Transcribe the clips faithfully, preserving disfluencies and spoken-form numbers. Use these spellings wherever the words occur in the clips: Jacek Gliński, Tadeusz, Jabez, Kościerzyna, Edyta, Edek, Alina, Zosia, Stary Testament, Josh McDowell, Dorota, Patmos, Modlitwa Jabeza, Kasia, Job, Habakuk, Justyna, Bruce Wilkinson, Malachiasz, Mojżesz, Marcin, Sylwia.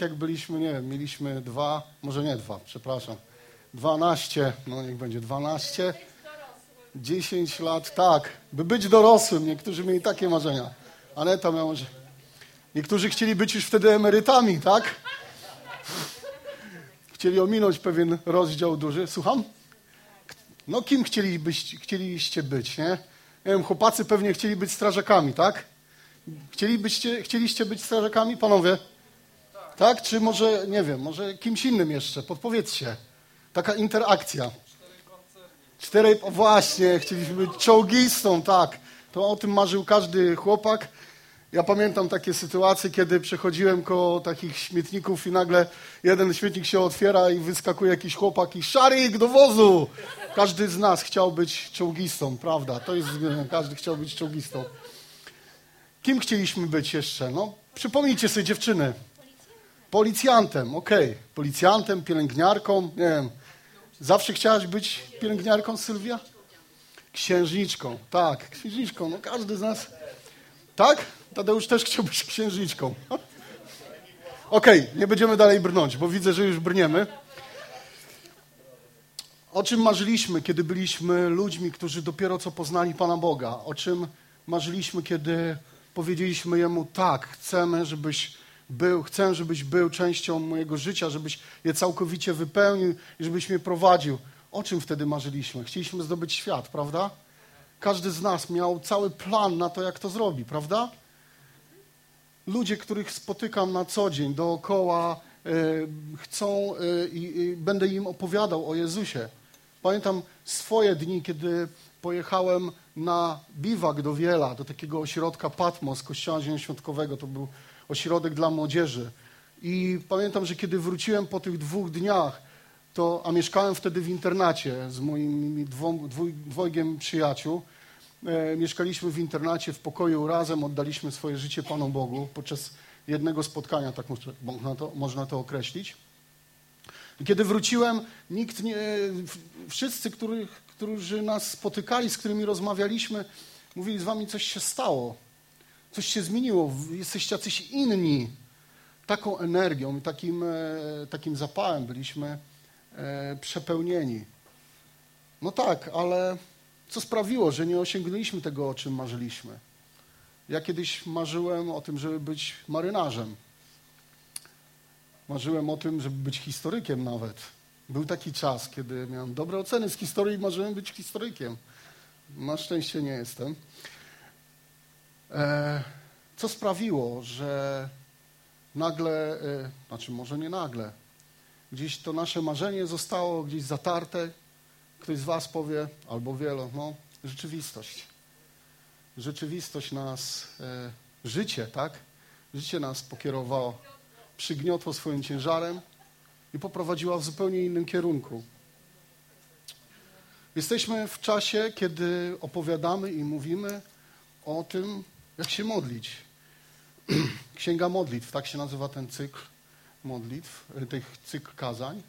Jak byliśmy, nie wiem, mieliśmy dwa, może nie dwa, przepraszam, dwanaście, no niech będzie dwanaście, dziesięć lat, tak, by być dorosłym, niektórzy mieli takie marzenia, Aneta miała, że niektórzy chcieli być już wtedy emerytami, tak? Chcieli ominąć pewien rozdział duży, słucham? No kim chcielibyście, chcieliście być, nie? Nie wiem, chłopacy pewnie chcieli być strażakami, tak? Chcielibyście, chcieliście być strażakami, panowie? Tak? Czy może, nie wiem, może kimś innym jeszcze? Podpowiedzcie. Taka interakcja. Czterej, o właśnie, chcieliśmy być czołgistą, tak. To o tym marzył każdy chłopak. Ja pamiętam takie sytuacje, kiedy przechodziłem koło takich śmietników i nagle jeden śmietnik się otwiera i wyskakuje jakiś chłopak i szarik do wozu. Każdy z nas chciał być czołgistą, prawda? To jest, każdy chciał być czołgistą. Kim chcieliśmy być jeszcze? No, przypomnijcie sobie dziewczyny. Policjantem, okej. Okay. Policjantem, pielęgniarką, nie wiem. Zawsze chciałaś być pielęgniarką, Sylwia? Księżniczką, tak. Księżniczką, no każdy z nas. Tak? Tadeusz też chciał być księżniczką. Okej, okay, nie będziemy dalej brnąć, bo widzę, że już brniemy. O czym marzyliśmy, kiedy byliśmy ludźmi, którzy dopiero co poznali Pana Boga? O czym marzyliśmy, kiedy powiedzieliśmy Jemu tak, chcemy, żebyś Był, chcę, żebyś był częścią mojego życia, żebyś je całkowicie wypełnił i żebyś mnie prowadził. O czym wtedy marzyliśmy? Chcieliśmy zdobyć świat, prawda? Każdy z nas miał cały plan na to, jak to zrobi, prawda? Ludzie, których spotykam na co dzień dookoła, y, chcą i y, y, będę im opowiadał o Jezusie. Pamiętam swoje dni, kiedy pojechałem na biwak do Wiela, do takiego ośrodka Patmos, kościoła zielonoświątkowego, to był ośrodek dla młodzieży. I pamiętam, że kiedy wróciłem po tych dwóch dniach, to, a mieszkałem wtedy w internacie z moimi dwom, dwój, dwojgiem przyjaciół. E, mieszkaliśmy w internacie w pokoju razem, oddaliśmy swoje życie Panu Bogu podczas jednego spotkania, tak można to, można to określić. I kiedy wróciłem, nikt nie, wszyscy, których, którzy nas spotykali, z którymi rozmawialiśmy, mówili, z wami coś się stało. Coś się zmieniło, jesteście jacyś inni. Taką energią, takim, takim zapałem byliśmy przepełnieni. No tak, ale co sprawiło, że nie osiągnęliśmy tego, o czym marzyliśmy? Ja kiedyś marzyłem o tym, żeby być marynarzem. Marzyłem o tym, żeby być historykiem nawet. Był taki czas, kiedy miałem dobre oceny z historii i marzyłem być historykiem. Na szczęście nie jestem. Co sprawiło, że nagle, znaczy może nie nagle, gdzieś to nasze marzenie zostało gdzieś zatarte. Ktoś z was powie, albo wielu, no rzeczywistość. Rzeczywistość nas, życie, tak? Życie nas pokierowało, przygniotło swoim ciężarem i poprowadziło w zupełnie innym kierunku. Jesteśmy w czasie, kiedy opowiadamy i mówimy o tym, jak się modlić. Księga modlitw, tak się nazywa ten cykl modlitw, tych cykl kazań.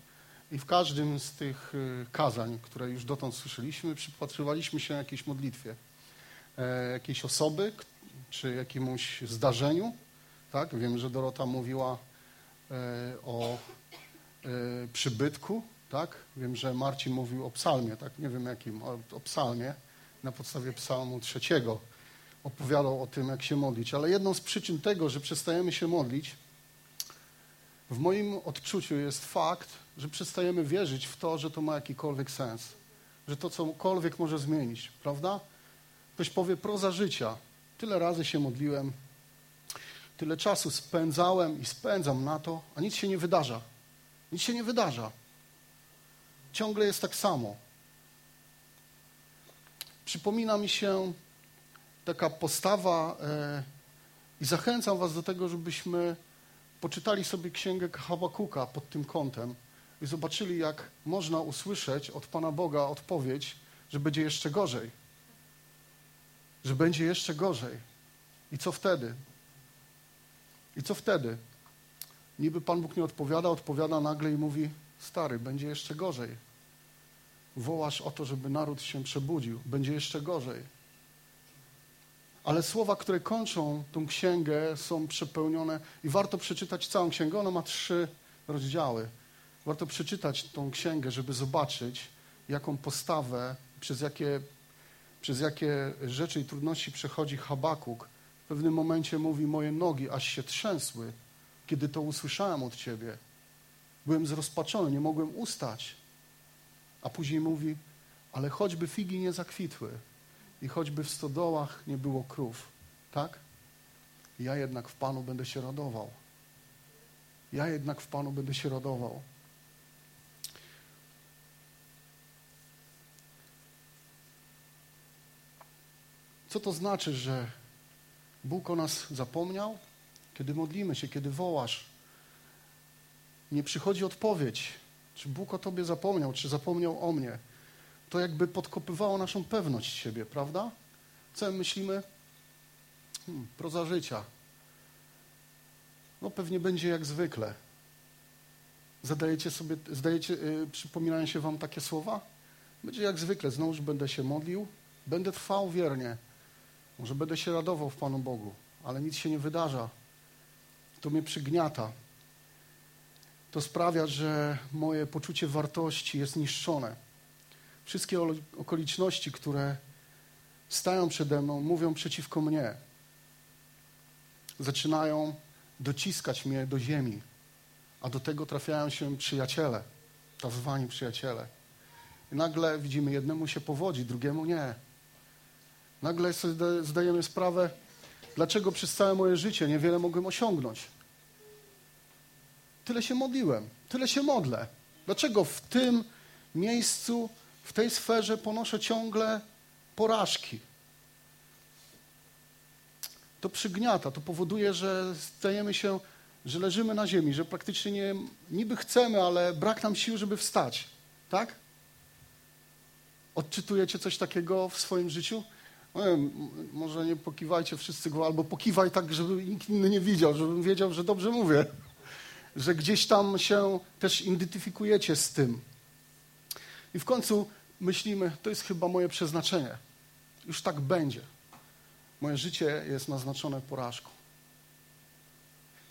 I w każdym z tych kazań, które już dotąd słyszeliśmy, przypatrywaliśmy się jakiejś modlitwie, jakiejś osoby czy jakiemuś zdarzeniu. Tak? Wiem, że Dorota mówiła o przybytku. Tak? Wiem, że Marcin mówił o psalmie, tak? Nie wiem jakim, o psalmie, na podstawie psalmu trzeciego. Opowiadał o tym, jak się modlić. Ale jedną z przyczyn tego, że przestajemy się modlić, w moim odczuciu jest fakt, że przestajemy wierzyć w to, że to ma jakikolwiek sens. Że to cokolwiek może zmienić, prawda? Ktoś powie, proza życia. Tyle razy się modliłem, tyle czasu spędzałem i spędzam na to, a nic się nie wydarza. Nic się nie wydarza. Ciągle jest tak samo. Przypomina mi się taka postawa e, i zachęcam was do tego, żebyśmy poczytali sobie księgę Habakuka pod tym kątem i zobaczyli, jak można usłyszeć od Pana Boga odpowiedź, że będzie jeszcze gorzej. Że będzie jeszcze gorzej. I co wtedy? I co wtedy? Niby Pan Bóg nie odpowiada, odpowiada nagle i mówi, stary, będzie jeszcze gorzej. Wołasz o to, żeby naród się przebudził. Będzie jeszcze gorzej. ale słowa, które kończą tą księgę, są przepełnione i warto przeczytać całą księgę. Ona ma trzy rozdziały. Warto przeczytać tą księgę, żeby zobaczyć, jaką postawę, przez jakie, przez jakie rzeczy i trudności przechodzi Habakuk. W pewnym momencie mówi: moje nogi aż się trzęsły, kiedy to usłyszałem od Ciebie. Byłem zrozpaczony, nie mogłem ustać. A później mówi: ale choćby figi nie zakwitły i choćby w stodołach nie było krów, tak? Ja jednak w Panu będę się radował. Ja jednak w Panu będę się radował. Co to znaczy, że Bóg o nas zapomniał? Kiedy modlimy się, kiedy wołasz, nie przychodzi odpowiedź. Czy Bóg o tobie zapomniał, czy zapomniał o mnie? To jakby podkopywało naszą pewność siebie, prawda? Co my myślimy? Hmm, proza życia. No pewnie będzie jak zwykle. Zadajecie sobie, zdajecie, yy, przypominają się wam takie słowa? Będzie jak zwykle, znowuż będę się modlił, będę trwał wiernie. Może będę się radował w Panu Bogu, ale nic się nie wydarza. To mnie przygniata. To sprawia, że moje poczucie wartości jest niszczone. Wszystkie okoliczności, które stają przede mną, mówią przeciwko mnie. Zaczynają dociskać mnie do ziemi, a do tego trafiają się przyjaciele, tak zwani przyjaciele. I nagle widzimy, jednemu się powodzi, drugiemu nie. Nagle sobie zdajemy sprawę, dlaczego przez całe moje życie niewiele mogłem osiągnąć. Tyle się modliłem, tyle się modlę. Dlaczego w tym miejscu, w tej sferze ponoszę ciągle porażki? To przygniata, to powoduje, że stajemy się, że leżymy na ziemi, że praktycznie nie, niby chcemy, ale brak nam sił, żeby wstać. Tak? Odczytujecie coś takiego w swoim życiu? No nie wiem, może nie pokiwajcie wszyscy głową, albo pokiwaj tak, żeby nikt inny nie widział, żebym wiedział, że dobrze mówię. Że gdzieś tam się też identyfikujecie z tym. I w końcu myślimy, to jest chyba moje przeznaczenie. Już tak będzie. Moje życie jest naznaczone porażką.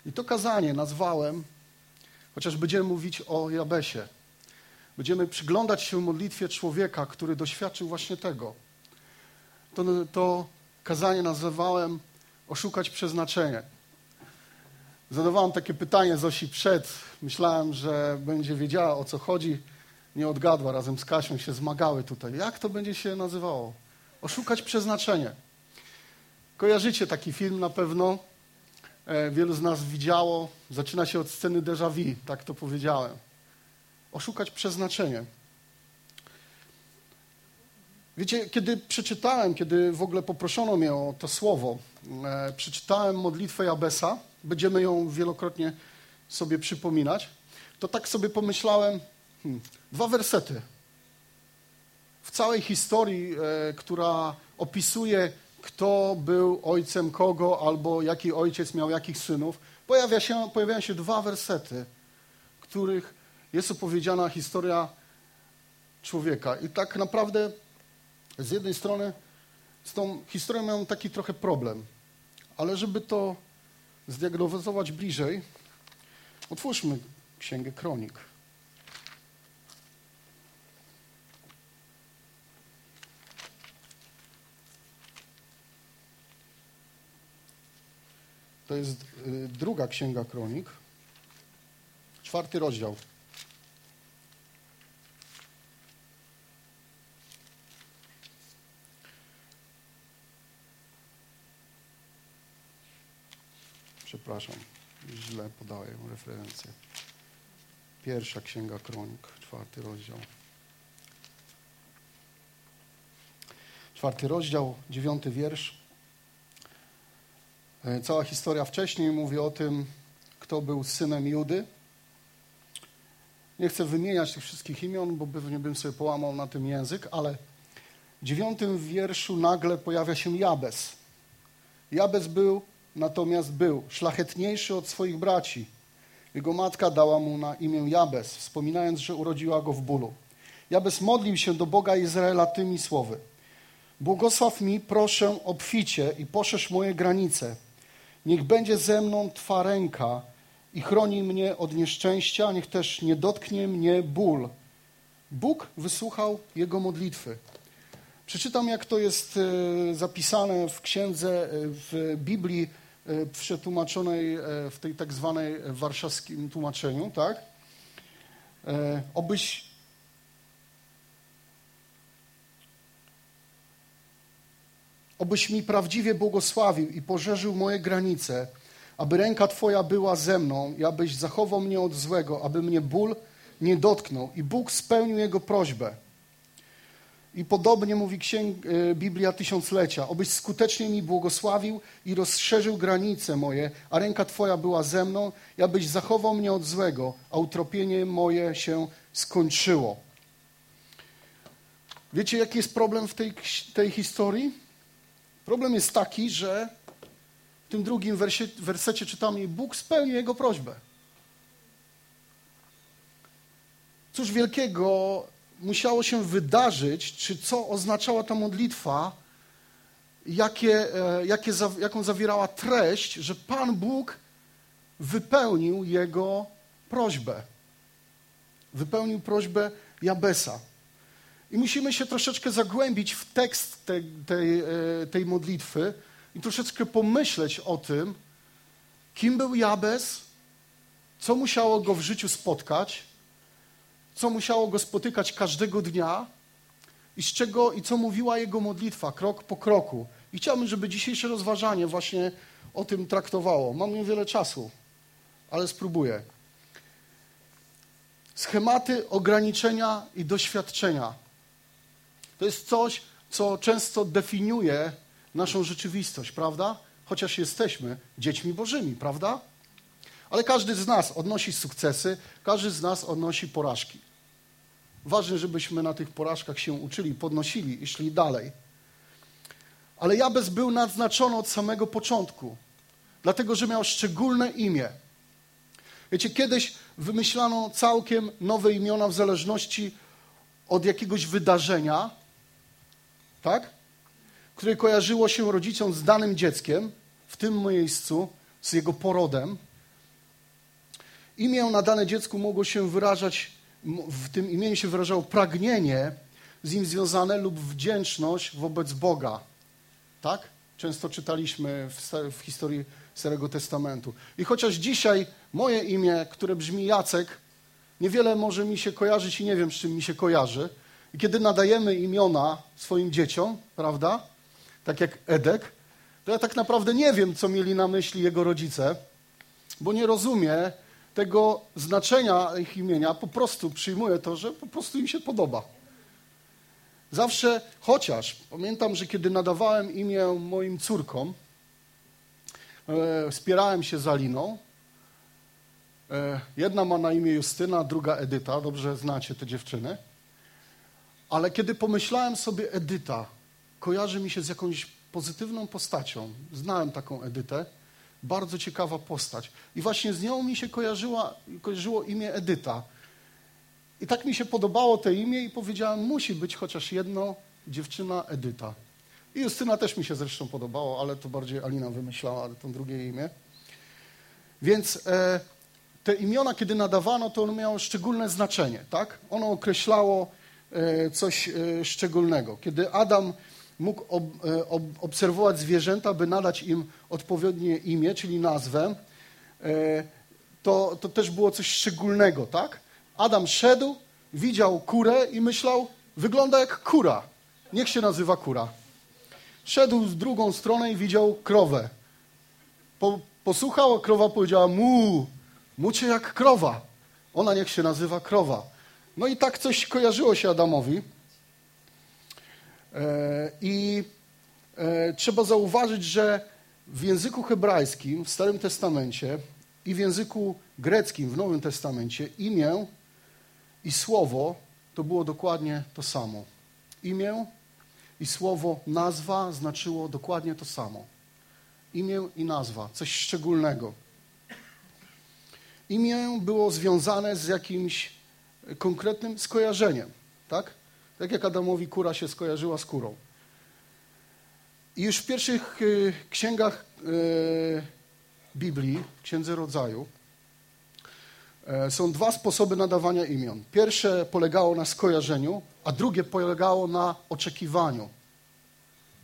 I to kazanie nazwałem, chociaż będziemy mówić o Jabezie. Będziemy przyglądać się modlitwie człowieka, który doświadczył właśnie tego. To, to kazanie nazywałem oszukać przeznaczenie. Zadawałem takie pytanie Zosi przed. Myślałem, że będzie wiedziała, o co chodzi. Nie odgadła. Razem z Kasią się zmagały tutaj. Jak to będzie się nazywało? Oszukać przeznaczenie. Kojarzycie taki film na pewno. Wielu z nas widziało. Zaczyna się od sceny déjà vu. Tak to powiedziałem. Oszukać przeznaczenie. Wiecie, kiedy przeczytałem, kiedy w ogóle poproszono mnie o to słowo, e, przeczytałem modlitwę Jabeza, będziemy ją wielokrotnie sobie przypominać, to tak sobie pomyślałem, hmm, dwa wersety. W całej historii, e, która opisuje, kto był ojcem kogo, albo jaki ojciec miał jakich synów, pojawia się, pojawiają się dwa wersety, w których jest opowiedziana historia człowieka. I tak naprawdę z jednej strony z tą historią miałem taki trochę problem, ale żeby to zdiagnozować bliżej, otwórzmy Księgę Kronik. To jest druga Księga Kronik, czwarty rozdział. Przepraszam, źle podaję referencję. Pierwsza Księga Kronik, czwarty rozdział. Czwarty rozdział, dziewiąty wiersz. Cała historia wcześniej mówi o tym, kto był synem Judy. Nie chcę wymieniać tych wszystkich imion, bo pewnie bym sobie połamał na tym język, ale w dziewiątym wierszu nagle pojawia się Jabez. Jabez był... Natomiast był szlachetniejszy od swoich braci. Jego matka dała mu na imię Jabez, wspominając, że urodziła go w bólu. Jabez modlił się do Boga Izraela tymi słowy. Błogosław mi, proszę, obficie i poszerz moje granice. Niech będzie ze mną Twa ręka i chroni mnie od nieszczęścia, niech też nie dotknie mnie ból. Bóg wysłuchał jego modlitwy. Przeczytam, jak to jest zapisane w księdze, w Biblii przetłumaczonej w tej tak zwanej warszawskim tłumaczeniu, tak? Obyś Obyś mi prawdziwie błogosławił i poszerzył moje granice, aby ręka Twoja była ze mną i abyś zachował mnie od złego, aby mnie ból nie dotknął. I Bóg spełnił jego prośbę. I podobnie mówi Księg... Biblia Tysiąclecia. Obyś skutecznie mi błogosławił i rozszerzył granice moje, a ręka Twoja była ze mną i abyś zachował mnie od złego, a utropienie moje się skończyło. Wiecie, jaki jest problem w tej, tej historii? Problem jest taki, że w tym drugim wersie, wersecie czytamy: Bóg spełnił jego prośbę. Cóż wielkiego musiało się wydarzyć, czy co oznaczała ta modlitwa, jakie, jakie, jaką zawierała treść, że Pan Bóg wypełnił jego prośbę. Wypełnił prośbę Jabesa. I musimy się troszeczkę zagłębić w tekst tej, tej, tej modlitwy i troszeczkę pomyśleć o tym, kim był Jabez, co musiało go w życiu spotkać, co musiało go spotykać każdego dnia i z czego i co mówiła jego modlitwa krok po kroku. I chciałbym, żeby dzisiejsze rozważanie właśnie o tym traktowało. Mam niewiele czasu, ale spróbuję. Schematy ograniczenia i doświadczenia. To jest coś, co często definiuje naszą rzeczywistość, prawda? Chociaż jesteśmy dziećmi Bożymi, prawda? Ale każdy z nas odnosi sukcesy, każdy z nas odnosi porażki. Ważne, żebyśmy na tych porażkach się uczyli, podnosili i szli dalej. Ale Jabez był nadznaczony od samego początku, dlatego że miał szczególne imię. Wiecie, kiedyś wymyślano całkiem nowe imiona w zależności od jakiegoś wydarzenia, tak? Które kojarzyło się rodzicom z danym dzieckiem, w tym miejscu z jego porodem. Imię nadane dziecku mogło się wyrażać, w tym imieniu się wyrażało pragnienie z nim związane lub wdzięczność wobec Boga. Tak? Często czytaliśmy w, w historii Starego Testamentu. I chociaż dzisiaj moje imię, które brzmi Jacek, niewiele może mi się kojarzyć i nie wiem, z czym mi się kojarzy. I kiedy nadajemy imiona swoim dzieciom, prawda, tak jak Edek, to ja tak naprawdę nie wiem, co mieli na myśli jego rodzice, bo nie rozumiem tego znaczenia ich imienia, po prostu przyjmuję to, że po prostu im się podoba. Zawsze, chociaż pamiętam, że kiedy nadawałem imię moim córkom, e, spierałem się z Aliną. Jedna ma na imię Justyna, druga Edyta. Dobrze znacie te dziewczyny. Ale kiedy pomyślałem sobie Edyta, kojarzy mi się z jakąś pozytywną postacią. Znałem taką Edytę. Bardzo ciekawa postać. I właśnie z nią mi się kojarzyła, kojarzyło imię Edyta. I tak mi się podobało to imię i powiedziałem, musi być chociaż jedno dziewczyna Edyta. I Justyna też mi się zresztą podobało, ale to bardziej Alina wymyślała, ale to drugie imię. Więc... E, Te imiona, kiedy nadawano, to ono miało szczególne znaczenie, tak? Ono określało coś szczególnego. Kiedy Adam mógł ob, ob, obserwować zwierzęta, by nadać im odpowiednie imię, czyli nazwę, to, to też było coś szczególnego, tak? Adam szedł, widział kurę i myślał, wygląda jak kura, niech się nazywa kura. Szedł z drugą stronę i widział krowę. Po, posłuchał, a krowa powiedziała mu. Mucie jak krowa. Ona niech się nazywa krowa. No i tak coś kojarzyło się Adamowi. I trzeba zauważyć, że w języku hebrajskim, w Starym Testamencie i w języku greckim, w Nowym Testamencie imię i słowo to było dokładnie to samo. Imię i słowo nazwa znaczyło dokładnie to samo. Imię i nazwa, coś szczególnego. Imię było związane z jakimś konkretnym skojarzeniem, tak? Tak jak Adamowi kura się skojarzyła z kurą. I już w pierwszych księgach Biblii, Księdze Rodzaju, są dwa sposoby nadawania imion. Pierwsze polegało na skojarzeniu, a drugie polegało na oczekiwaniu.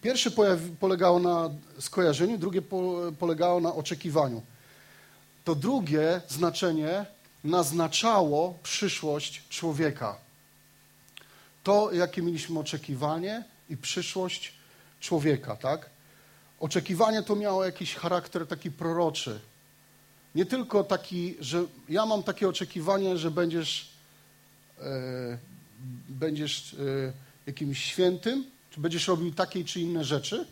Pierwsze polegało na skojarzeniu, drugie polegało na oczekiwaniu. To drugie znaczenie naznaczało przyszłość człowieka. To, jakie mieliśmy oczekiwanie i przyszłość człowieka, tak? Oczekiwanie to miało jakiś charakter taki proroczy. Nie tylko taki, że ja mam takie oczekiwanie, że będziesz, yy, będziesz yy, jakimś świętym, czy będziesz robił takie czy inne rzeczy,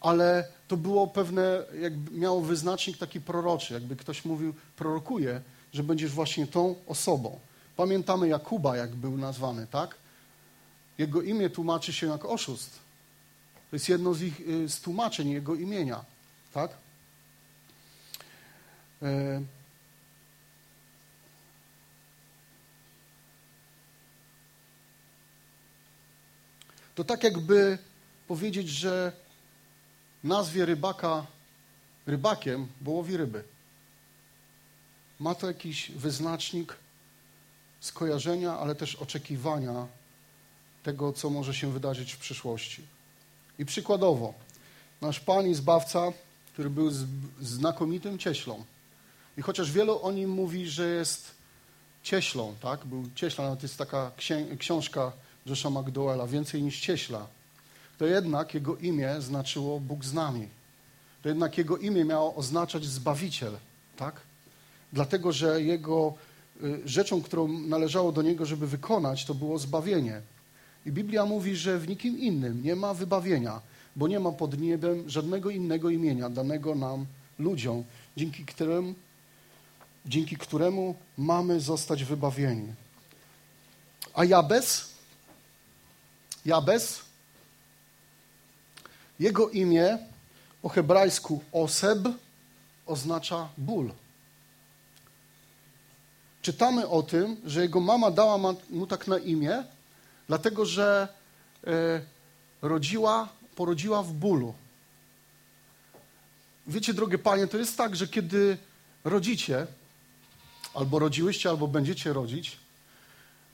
ale to było pewne, jakby miało wyznacznik taki proroczy, jakby ktoś mówił, prorokuje, że będziesz właśnie tą osobą. Pamiętamy Jakuba, jak był nazwany, tak? Jego imię tłumaczy się jak oszust. To jest jedno z ich z tłumaczeń jego imienia, tak? To tak jakby powiedzieć, że nazwie rybaka rybakiem, bo łowi ryby. Ma to jakiś wyznacznik skojarzenia, ale też oczekiwania tego, co może się wydarzyć w przyszłości. I przykładowo, nasz Pan i Zbawca, który był znakomitym cieślą, i chociaż wielu o nim mówi, że jest cieślą, tak? Był cieśla, to jest taka książka Josha McDowella, więcej niż cieśla, to jednak jego imię znaczyło Bóg z nami. To jednak jego imię miało oznaczać Zbawiciel, tak? Dlatego, że jego rzeczą, którą należało do niego, żeby wykonać, to było zbawienie. I Biblia mówi, że w nikim innym nie ma wybawienia, bo nie ma pod niebem żadnego innego imienia danego nam ludziom, dzięki któremu, dzięki któremu mamy zostać wybawieni. A Jabez, Jabez, jego imię po hebrajsku oseb oznacza ból. Czytamy o tym, że jego mama dała mu tak na imię, dlatego że rodziła, porodziła w bólu. Wiecie, drogie panie, to jest tak, że kiedy rodzicie, albo rodziłyście, albo będziecie rodzić,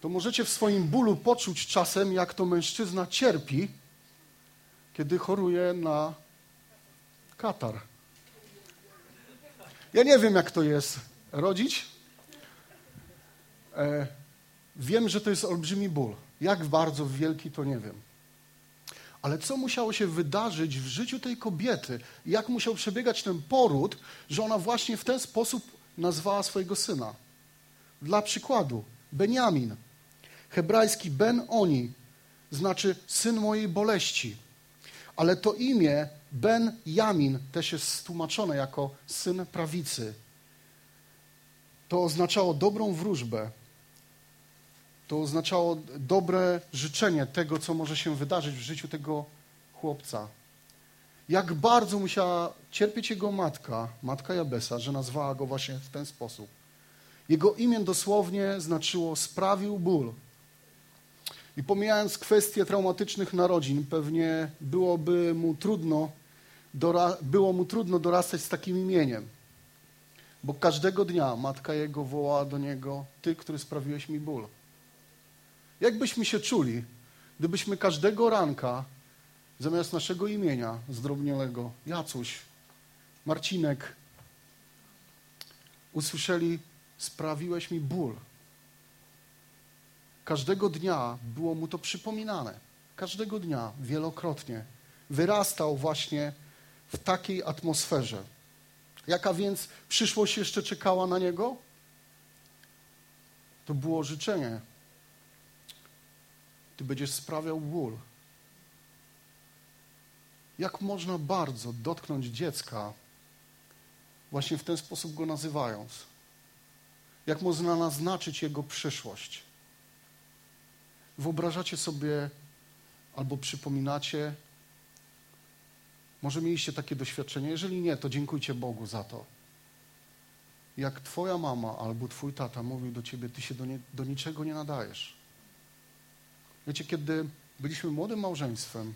to możecie w swoim bólu poczuć czasem, jak to mężczyzna cierpi, kiedy choruje na katar. Ja nie wiem, jak to jest rodzić. Wiem, że to jest olbrzymi ból. Jak bardzo wielki, to nie wiem. Ale co musiało się wydarzyć w życiu tej kobiety? Jak musiał przebiegać ten poród, że ona właśnie w ten sposób nazwała swojego syna? Dla przykładu, Beniamin, hebrajski Ben-Oni, znaczy syn mojej boleści. Ale to imię Ben-Jamin też jest tłumaczone jako syn prawicy. To oznaczało dobrą wróżbę. To oznaczało dobre życzenie tego, co może się wydarzyć w życiu tego chłopca. Jak bardzo musiała cierpieć jego matka, matka Jabesa, że nazwała go właśnie w ten sposób. Jego imię dosłownie znaczyło sprawił ból. I pomijając kwestię traumatycznych narodzin, pewnie byłoby mu trudno, dora- było mu trudno dorastać z takim imieniem. Bo każdego dnia matka jego wołała do niego, ty, który sprawiłeś mi ból. Jak byśmy się czuli, gdybyśmy każdego ranka zamiast naszego imienia zdrobnionego, Jacuś, Marcinek, usłyszeli, sprawiłeś mi ból. Każdego dnia było mu to przypominane. Każdego dnia, wielokrotnie. Wyrastał właśnie w takiej atmosferze. Jaka więc przyszłość jeszcze czekała na niego? To było życzenie. Ty będziesz sprawiał ból. Jak można bardzo dotknąć dziecka właśnie w ten sposób go nazywając? Jak można naznaczyć jego przyszłość? Wyobrażacie sobie albo przypominacie, może mieliście takie doświadczenie, jeżeli nie, to dziękujcie Bogu za to. Jak twoja mama albo twój tata mówił do ciebie, ty się do, nie, do niczego nie nadajesz. Wiecie, kiedy byliśmy młodym małżeństwem,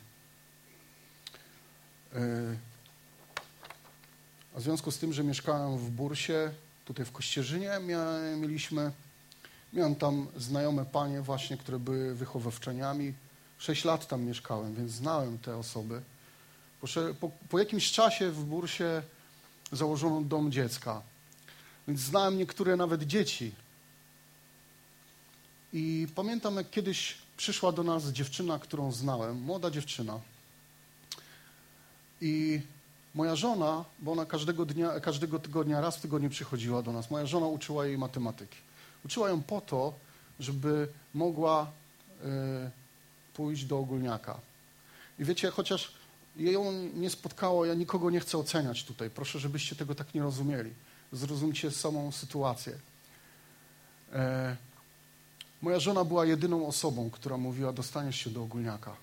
A w związku z tym, że mieszkałem w Bursie, tutaj w Kościerzynie, miałem, mieliśmy, miałem tam znajome panie właśnie, które były wychowawczyniami. Sześć lat tam mieszkałem, więc znałem te osoby. Po, po jakimś czasie w Bursie założono dom dziecka, więc znałem niektóre nawet dzieci. I pamiętam, jak kiedyś przyszła do nas dziewczyna, którą znałem, młoda dziewczyna. I moja żona, bo ona każdego dnia, każdego tygodnia, raz w tygodniu przychodziła do nas, moja żona uczyła jej matematyki. Uczyła ją po to, żeby mogła y, pójść do ogólniaka. I wiecie, chociaż jej on nie spotkało, ja nikogo nie chcę oceniać tutaj. Proszę, żebyście tego tak nie rozumieli. Zrozumcie samą sytuację. E, moja żona była jedyną osobą, która mówiła, dostaniesz się do ogólniaka.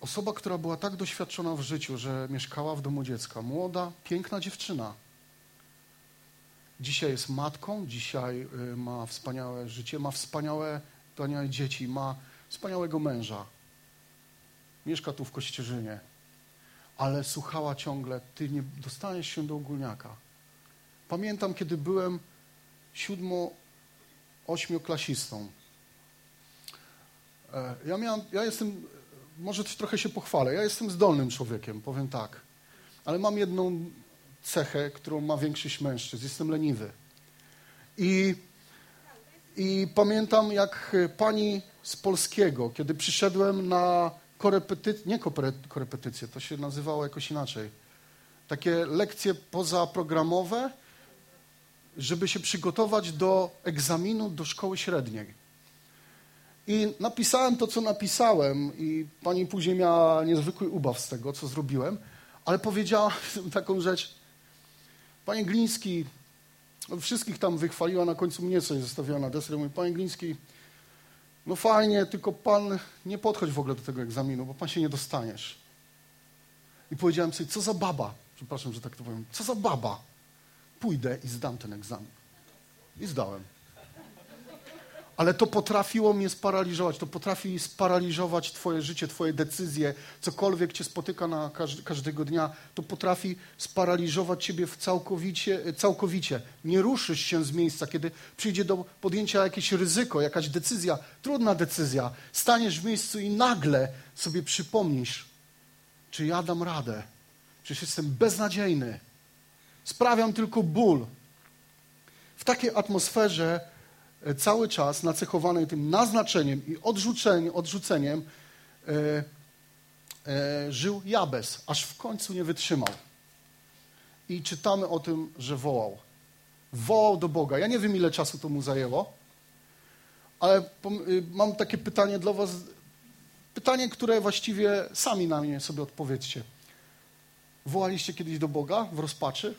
Osoba, która była tak doświadczona w życiu, że mieszkała w domu dziecka. Młoda, piękna dziewczyna. Dzisiaj jest matką, dzisiaj ma wspaniałe życie, ma wspaniałe, wspaniałe dzieci, ma wspaniałego męża. Mieszka tu w Kościerzynie, ale słuchała ciągle, ty nie dostaniesz się do ogólniaka. Pamiętam, kiedy byłem siódmo, ośmioklasistą. Ja miałem, ja jestem, może trochę się pochwalę, ja jestem zdolnym człowiekiem, powiem tak, ale mam jedną cechę, którą ma większość mężczyzn, jestem leniwy. I, i pamiętam, jak pani z polskiego, kiedy przyszedłem na Korepetycje, nie korepetycje, to się nazywało jakoś inaczej. Takie lekcje pozaprogramowe, żeby się przygotować do egzaminu do szkoły średniej. I napisałem to, co napisałem i pani później miała niezwykły ubaw z tego, co zrobiłem, ale powiedziała taką rzecz. Panie Gliński, wszystkich tam wychwaliła, na końcu mnie coś zostawiła na deser. Mówi, panie Gliński, no fajnie, tylko pan nie podchodź w ogóle do tego egzaminu, bo pan się nie dostaniesz. I powiedziałem sobie, co za baba, przepraszam, że tak to powiem, co za baba, pójdę i zdam ten egzamin. I zdałem. Ale to potrafiło mnie sparaliżować, to potrafi sparaliżować twoje życie, twoje decyzje, cokolwiek cię spotyka na każd- każdego dnia, to potrafi sparaliżować ciebie w całkowicie, całkowicie. Nie ruszysz się z miejsca, kiedy przyjdzie do podjęcia jakieś ryzyko, jakaś decyzja, trudna decyzja, staniesz w miejscu i nagle sobie przypomnisz, czy ja dam radę, przecież jestem beznadziejny, sprawiam tylko ból. W takiej atmosferze cały czas nacechowanej tym naznaczeniem i odrzuceniem, odrzuceniem e, e, żył Jabez, aż w końcu nie wytrzymał. I czytamy o tym, że wołał. Wołał do Boga. Ja nie wiem, ile czasu to mu zajęło, ale mam takie pytanie dla was, pytanie, które właściwie sami na mnie sobie odpowiedzcie. Wołaliście kiedyś do Boga w rozpaczy?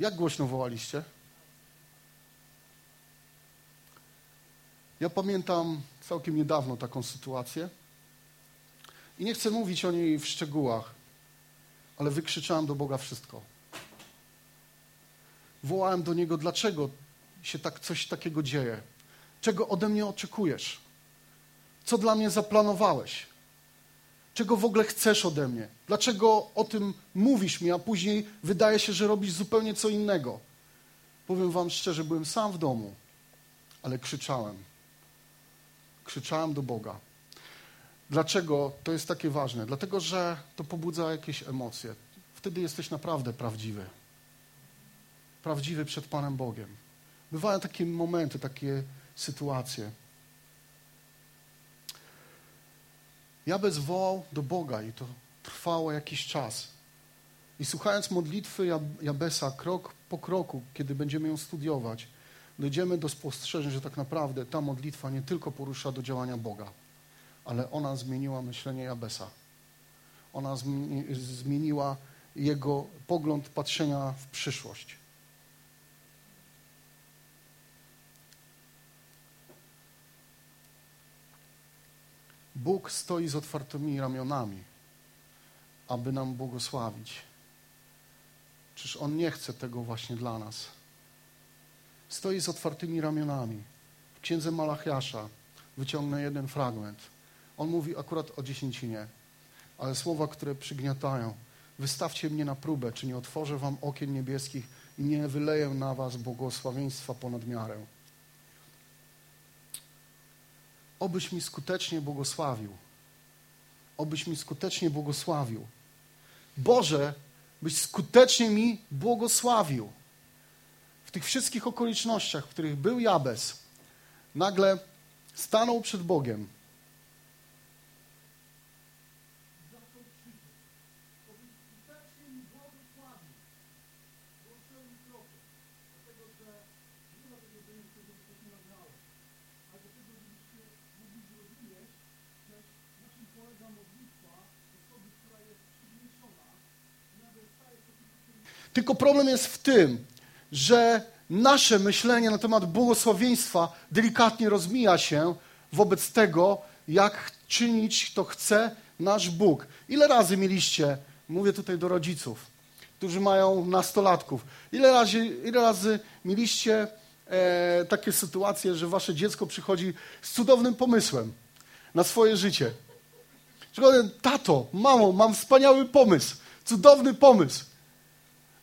Jak głośno wołaliście? Ja pamiętam całkiem niedawno taką sytuację i nie chcę mówić o niej w szczegółach, ale wykrzyczałem do Boga wszystko. Wołałem do Niego, dlaczego się tak coś takiego dzieje? Czego ode mnie oczekujesz? Co dla mnie zaplanowałeś? Czego w ogóle chcesz ode mnie? Dlaczego o tym mówisz mi, a później wydaje się, że robisz zupełnie co innego? Powiem wam szczerze, byłem sam w domu, ale krzyczałem. Krzyczałem do Boga. Dlaczego to jest takie ważne? Dlatego, że to pobudza jakieś emocje. Wtedy jesteś naprawdę prawdziwy. Prawdziwy przed Panem Bogiem. Bywają takie momenty, takie sytuacje. Jabez wołał do Boga i to trwało jakiś czas. I słuchając modlitwy Jabesa krok po kroku, kiedy będziemy ją studiować, dojdziemy do spostrzeżeń, że tak naprawdę ta modlitwa nie tylko porusza do działania Boga, ale ona zmieniła myślenie Jabesa. Ona zmieniła jego pogląd patrzenia w przyszłość. Bóg stoi z otwartymi ramionami, aby nam błogosławić. Czyż On nie chce tego właśnie dla nas? Stoi z otwartymi ramionami. W księdze Malachiasza wyciągnę jeden fragment. On mówi akurat o dziesięcinie, ale słowa, które przygniatają. Wystawcie mnie na próbę, czy nie otworzę wam okien niebieskich i nie wyleję na was błogosławieństwa ponad miarę. Obyś mi skutecznie błogosławił. Obyś mi skutecznie błogosławił. Boże, byś skutecznie mi błogosławił. W tych wszystkich okolicznościach, w których był Jabez, nagle stanął przed Bogiem. Tylko problem jest w tym, że nasze myślenie na temat błogosławieństwa delikatnie rozmija się wobec tego, jak czynić to chce nasz Bóg. Ile razy mieliście, mówię tutaj do rodziców, którzy mają nastolatków, ile razy, ile razy mieliście e, takie sytuacje, że wasze dziecko przychodzi z cudownym pomysłem na swoje życie. Tato, mamo, mam wspaniały pomysł, cudowny pomysł.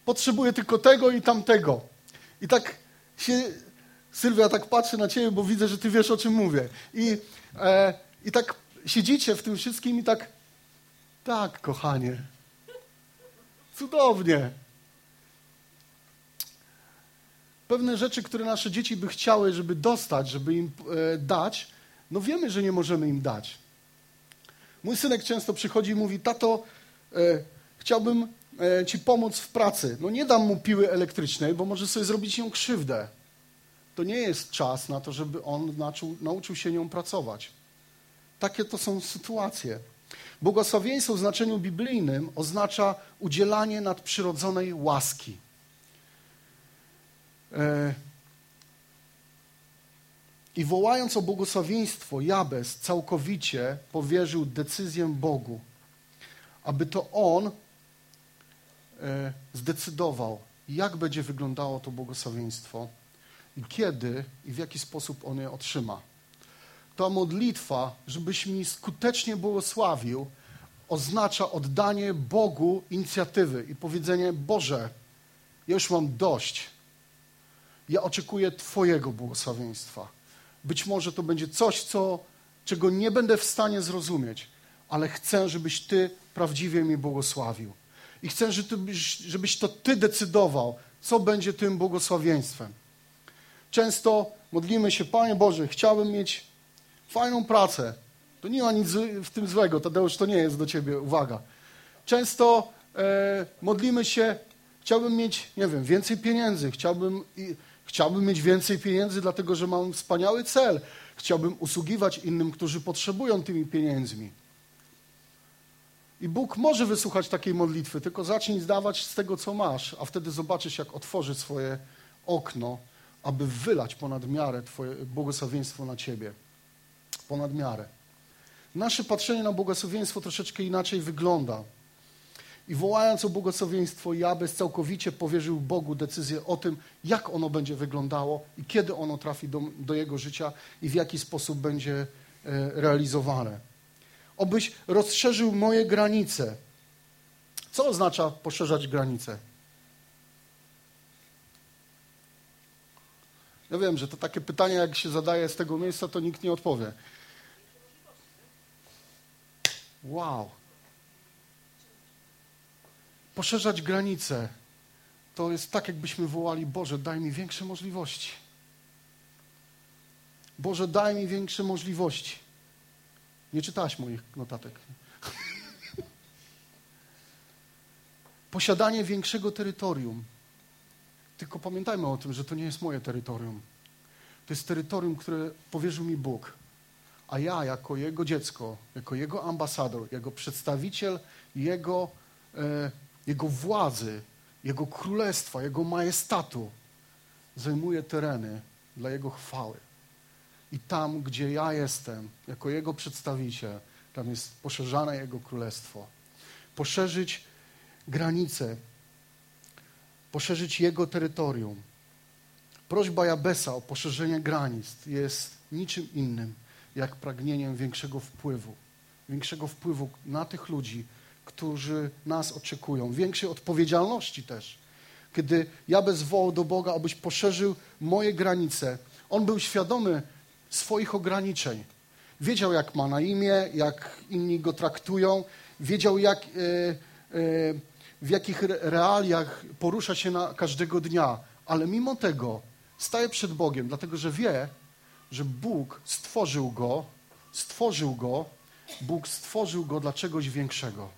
Potrzebuję tylko tego i tamtego. I tak się, Sylwia, tak patrzę na ciebie, bo widzę, że ty wiesz, o czym mówię. I, e, i tak siedzicie w tym wszystkim i tak, tak, kochanie, cudownie. Pewne rzeczy, które nasze dzieci by chciały, żeby dostać, żeby im e, dać, no wiemy, że nie możemy im dać. Mój synek często przychodzi i mówi, tato, e, chciałbym ci pomóc w pracy. No nie dam mu piły elektrycznej, bo może sobie zrobić nią krzywdę. To nie jest czas na to, żeby on nauczył, nauczył się nią pracować. Takie to są sytuacje. Błogosławieństwo w znaczeniu biblijnym oznacza udzielanie nadprzyrodzonej łaski. I wołając o błogosławieństwo, Jabez całkowicie powierzył decyzję Bogu, aby to on zdecydował, jak będzie wyglądało to błogosławieństwo i kiedy i w jaki sposób on je otrzyma. Ta modlitwa, żebyś mi skutecznie błogosławił, oznacza oddanie Bogu inicjatywy i powiedzenie, Boże, ja już mam dość. Ja oczekuję Twojego błogosławieństwa. Być może to będzie coś, co, czego nie będę w stanie zrozumieć, ale chcę, żebyś Ty prawdziwie mi błogosławił. I chcę, żebyś to Ty decydował, co będzie tym błogosławieństwem. Często modlimy się, Panie Boże, chciałbym mieć fajną pracę. To nie ma nic w tym złego, Tadeusz, to nie jest do Ciebie, uwaga. Często e, modlimy się, chciałbym mieć, nie wiem, więcej pieniędzy, chciałbym, i, chciałbym mieć więcej pieniędzy, dlatego że mam wspaniały cel. Chciałbym usługiwać innym, którzy potrzebują tymi pieniędzmi. I Bóg może wysłuchać takiej modlitwy, tylko zacznij zdawać z tego, co masz, a wtedy zobaczysz, jak otworzy swoje okno, aby wylać ponad miarę Twoje błogosławieństwo na Ciebie. Ponad miarę. Nasze patrzenie na błogosławieństwo troszeczkę inaczej wygląda. I wołając o błogosławieństwo, Jabez całkowicie powierzył Bogu decyzję o tym, jak ono będzie wyglądało i kiedy ono trafi do, do jego życia i w jaki sposób będzie e, realizowane. Obyś rozszerzył moje granice. Co oznacza poszerzać granice? Ja wiem, że to takie pytania, jak się zadaje z tego miejsca, to nikt nie odpowie. Wow. Poszerzać granice to jest tak, jakbyśmy wołali, Boże, daj mi większe możliwości. Boże, daj mi większe możliwości. Nie czytałaś moich notatek. Posiadanie większego terytorium. Tylko pamiętajmy o tym, że to nie jest moje terytorium. To jest terytorium, które powierzył mi Bóg. A ja jako Jego dziecko, jako Jego ambasador, jako przedstawiciel Jego, e, jego władzy, Jego królestwa, Jego majestatu zajmuję tereny dla Jego chwały. I tam, gdzie ja jestem, jako Jego przedstawiciel, tam jest poszerzane Jego królestwo. Poszerzyć granice, poszerzyć Jego terytorium. Prośba Jabeza o poszerzenie granic jest niczym innym jak pragnieniem większego wpływu. Większego wpływu na tych ludzi, którzy nas oczekują. Większej odpowiedzialności też. Kiedy Jabez wołał do Boga, abyś poszerzył moje granice, on był świadomy swoich ograniczeń. Wiedział, jak ma na imię, jak inni go traktują. Wiedział, jak, yy, yy, w jakich realiach porusza się na każdego dnia. Ale mimo tego staje przed Bogiem, dlatego że wie, że Bóg stworzył go, stworzył go, Bóg stworzył go dla czegoś większego.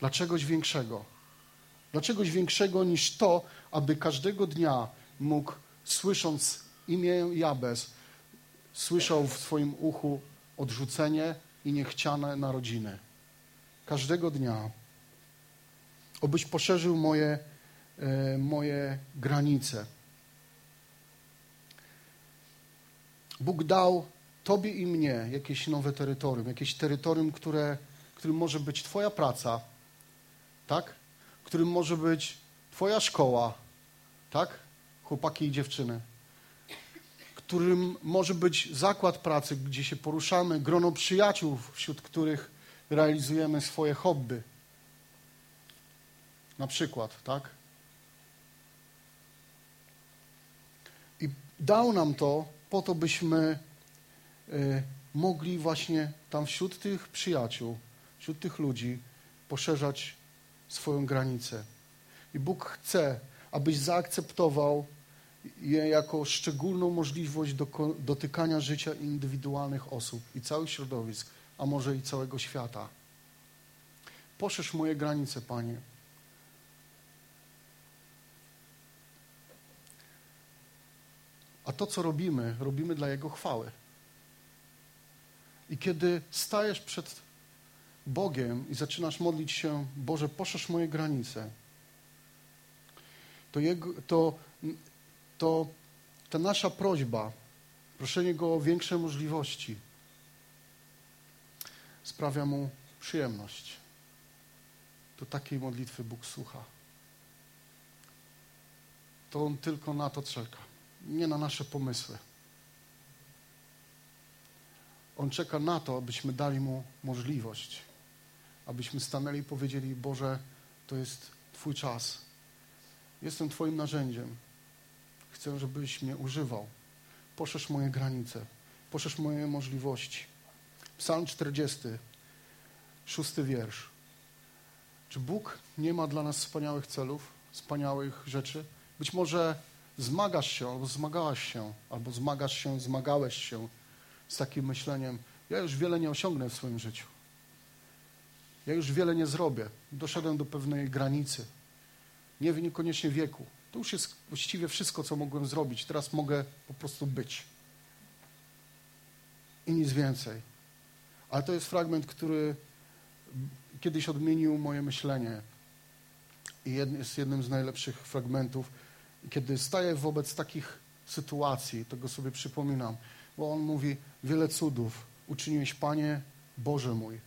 Dla czegoś większego. Dla czegoś większego niż to, aby każdego dnia mógł, słysząc imię Jabez, słyszał w swoim uchu odrzucenie i niechciane narodziny. Każdego dnia. Obyś poszerzył moje, e, moje granice. Bóg dał tobie i mnie jakieś nowe terytorium, jakieś terytorium, które, którym może być twoja praca, tak? Którym może być twoja szkoła, tak? Chłopaki i dziewczyny. Którym może być zakład pracy, gdzie się poruszamy, grono przyjaciół, wśród których realizujemy swoje hobby. Na przykład, tak? I dał nam to po to, byśmy y, mogli właśnie tam wśród tych przyjaciół, wśród tych ludzi poszerzać swoją granicę. I Bóg chce, abyś zaakceptował je jako szczególną możliwość do, dotykania życia indywidualnych osób i całych środowisk, a może i całego świata. Poszerz moje granice, Panie. A to, co robimy, robimy dla Jego chwały. I kiedy stajesz przed Bogiem i zaczynasz modlić się, Boże, poszerz moje granice, to, jego, to, to ta nasza prośba, proszenie Go o większe możliwości, sprawia Mu przyjemność. To takiej modlitwy Bóg słucha. To On tylko na to czeka. Nie na nasze pomysły. On czeka na to, abyśmy dali Mu możliwość, abyśmy stanęli i powiedzieli, Boże, to jest Twój czas. Jestem Twoim narzędziem. Chcę, żebyś mnie używał. Poszerz moje granice. Poszerz moje możliwości. Psalm czterdziesty, szósty wiersz. Czy Bóg nie ma dla nas wspaniałych celów, wspaniałych rzeczy? Być może zmagasz się, albo zmagałaś się, albo zmagasz się, zmagałeś się z takim myśleniem, ja już wiele nie osiągnę w swoim życiu. Ja już wiele nie zrobię. Doszedłem do pewnej granicy. Nie wiem, niekoniecznie wieku. To już jest właściwie wszystko, co mogłem zrobić. Teraz mogę po prostu być. I nic więcej. Ale to jest fragment, który kiedyś odmienił moje myślenie. I jest jednym z najlepszych fragmentów. Kiedy staję wobec takich sytuacji, tego sobie przypominam, bo on mówi, wiele cudów uczyniłeś, Panie Boże mój,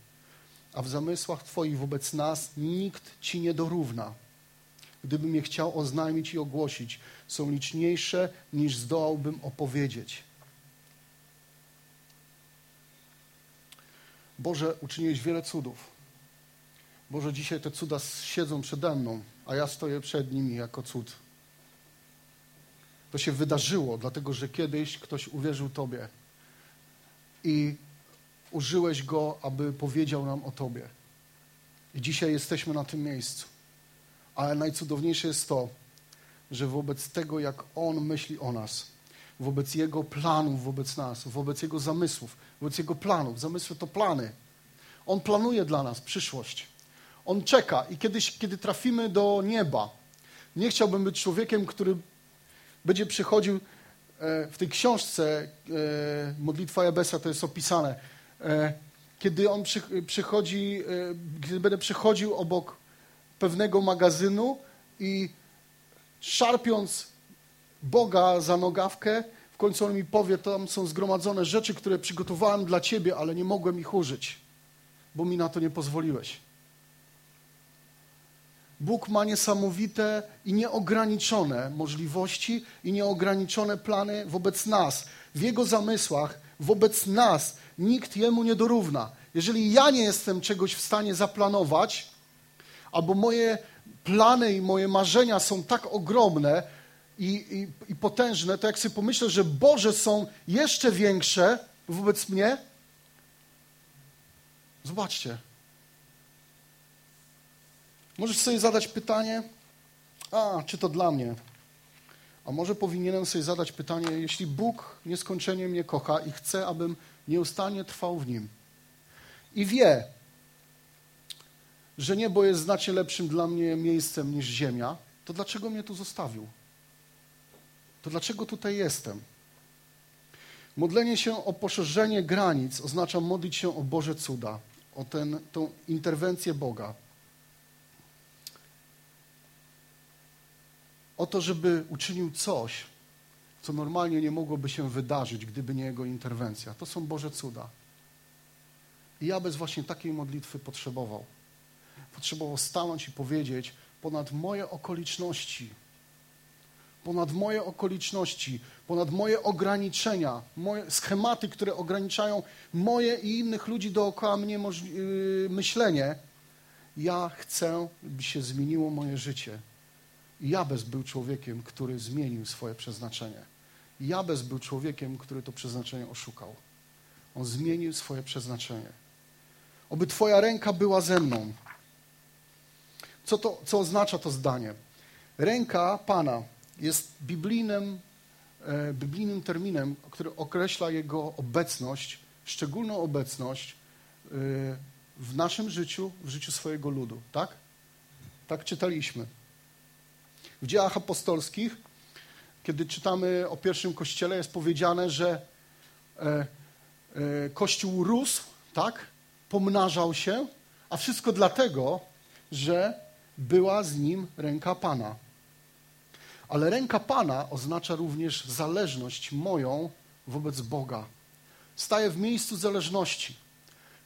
a w zamysłach Twoich wobec nas nikt Ci nie dorówna. Gdybym je chciał oznajmić i ogłosić, są liczniejsze niż zdołałbym opowiedzieć. Boże, uczyniłeś wiele cudów. Boże, dzisiaj te cuda siedzą przede mną, a ja stoję przed nimi jako cud. To się wydarzyło, dlatego że kiedyś ktoś uwierzył Tobie i użyłeś Go, aby powiedział nam o Tobie. I dzisiaj jesteśmy na tym miejscu. Ale najcudowniejsze jest to, że wobec tego, jak On myśli o nas, wobec Jego planów, wobec nas, wobec Jego zamysłów, wobec Jego planów, zamysły to plany. On planuje dla nas przyszłość. On czeka i kiedyś, kiedy trafimy do nieba, nie chciałbym być człowiekiem, który będzie przychodził, w tej książce Modlitwa Jabeza to jest opisane, kiedy on przychodzi, kiedy będę przychodził obok pewnego magazynu i szarpiąc Boga za nogawkę, w końcu on mi powie, tam są zgromadzone rzeczy, które przygotowałem dla Ciebie, ale nie mogłem ich użyć, bo mi na to nie pozwoliłeś. Bóg ma niesamowite i nieograniczone możliwości i nieograniczone plany wobec nas. W Jego zamysłach wobec nas nikt jemu nie dorówna. Jeżeli ja nie jestem czegoś w stanie zaplanować, albo moje plany i moje marzenia są tak ogromne i, i, i potężne, to jak sobie pomyślę, że Boże są jeszcze większe wobec mnie, zobaczcie. Możesz sobie zadać pytanie, a, czy to dla mnie? A może powinienem sobie zadać pytanie, jeśli Bóg nieskończenie mnie kocha i chce, abym nieustannie trwał w Nim i wie, że niebo jest znacznie lepszym dla mnie miejscem niż ziemia, to dlaczego mnie tu zostawił? To dlaczego tutaj jestem? Modlenie się o poszerzenie granic oznacza modlić się o Boże cuda, o tę interwencję Boga. O to, żeby uczynił coś, co normalnie nie mogłoby się wydarzyć, gdyby nie Jego interwencja. To są Boże cuda. I Jabez właśnie takiej modlitwy potrzebował. Potrzebował stanąć i powiedzieć, ponad moje okoliczności, ponad moje okoliczności, ponad moje ograniczenia, moje schematy, które ograniczają moje i innych ludzi dookoła mnie myślenie, ja chcę, by się zmieniło moje życie. Jabez był człowiekiem, który zmienił swoje przeznaczenie. Jabez był człowiekiem, który to przeznaczenie oszukał. On zmienił swoje przeznaczenie. Oby Twoja ręka była ze mną. Co, to, co oznacza to zdanie? Ręka Pana jest biblijnym, e, biblijnym terminem, który określa Jego obecność, szczególną obecność e, w naszym życiu, w życiu swojego ludu. Tak? Tak czytaliśmy. W Dziejach Apostolskich, kiedy czytamy o pierwszym Kościele, jest powiedziane, że e, e, Kościół rósł, tak, pomnażał się, a wszystko dlatego, że była z nim ręka Pana. Ale ręka Pana oznacza również zależność moją wobec Boga. Staję w miejscu zależności.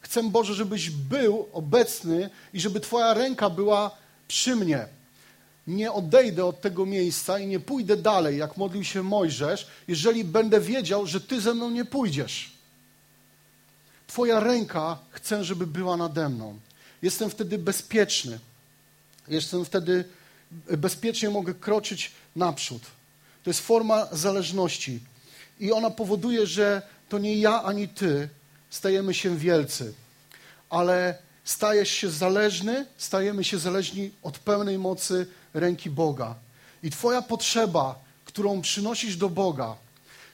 Chcę, Boże, żebyś był obecny i żeby Twoja ręka była przy mnie. Nie odejdę od tego miejsca i nie pójdę dalej, jak modlił się Mojżesz, jeżeli będę wiedział, że Ty ze mną nie pójdziesz. Twoja ręka chcę, żeby była nade mną. Jestem wtedy bezpieczny. Jestem wtedy bezpiecznie mogę kroczyć naprzód. To jest forma zależności. I ona powoduje, że to nie ja ani Ty stajemy się wielcy, ale stajesz się zależny, stajemy się zależni od pełnej mocy ręki Boga. I Twoja potrzeba, którą przynosisz do Boga,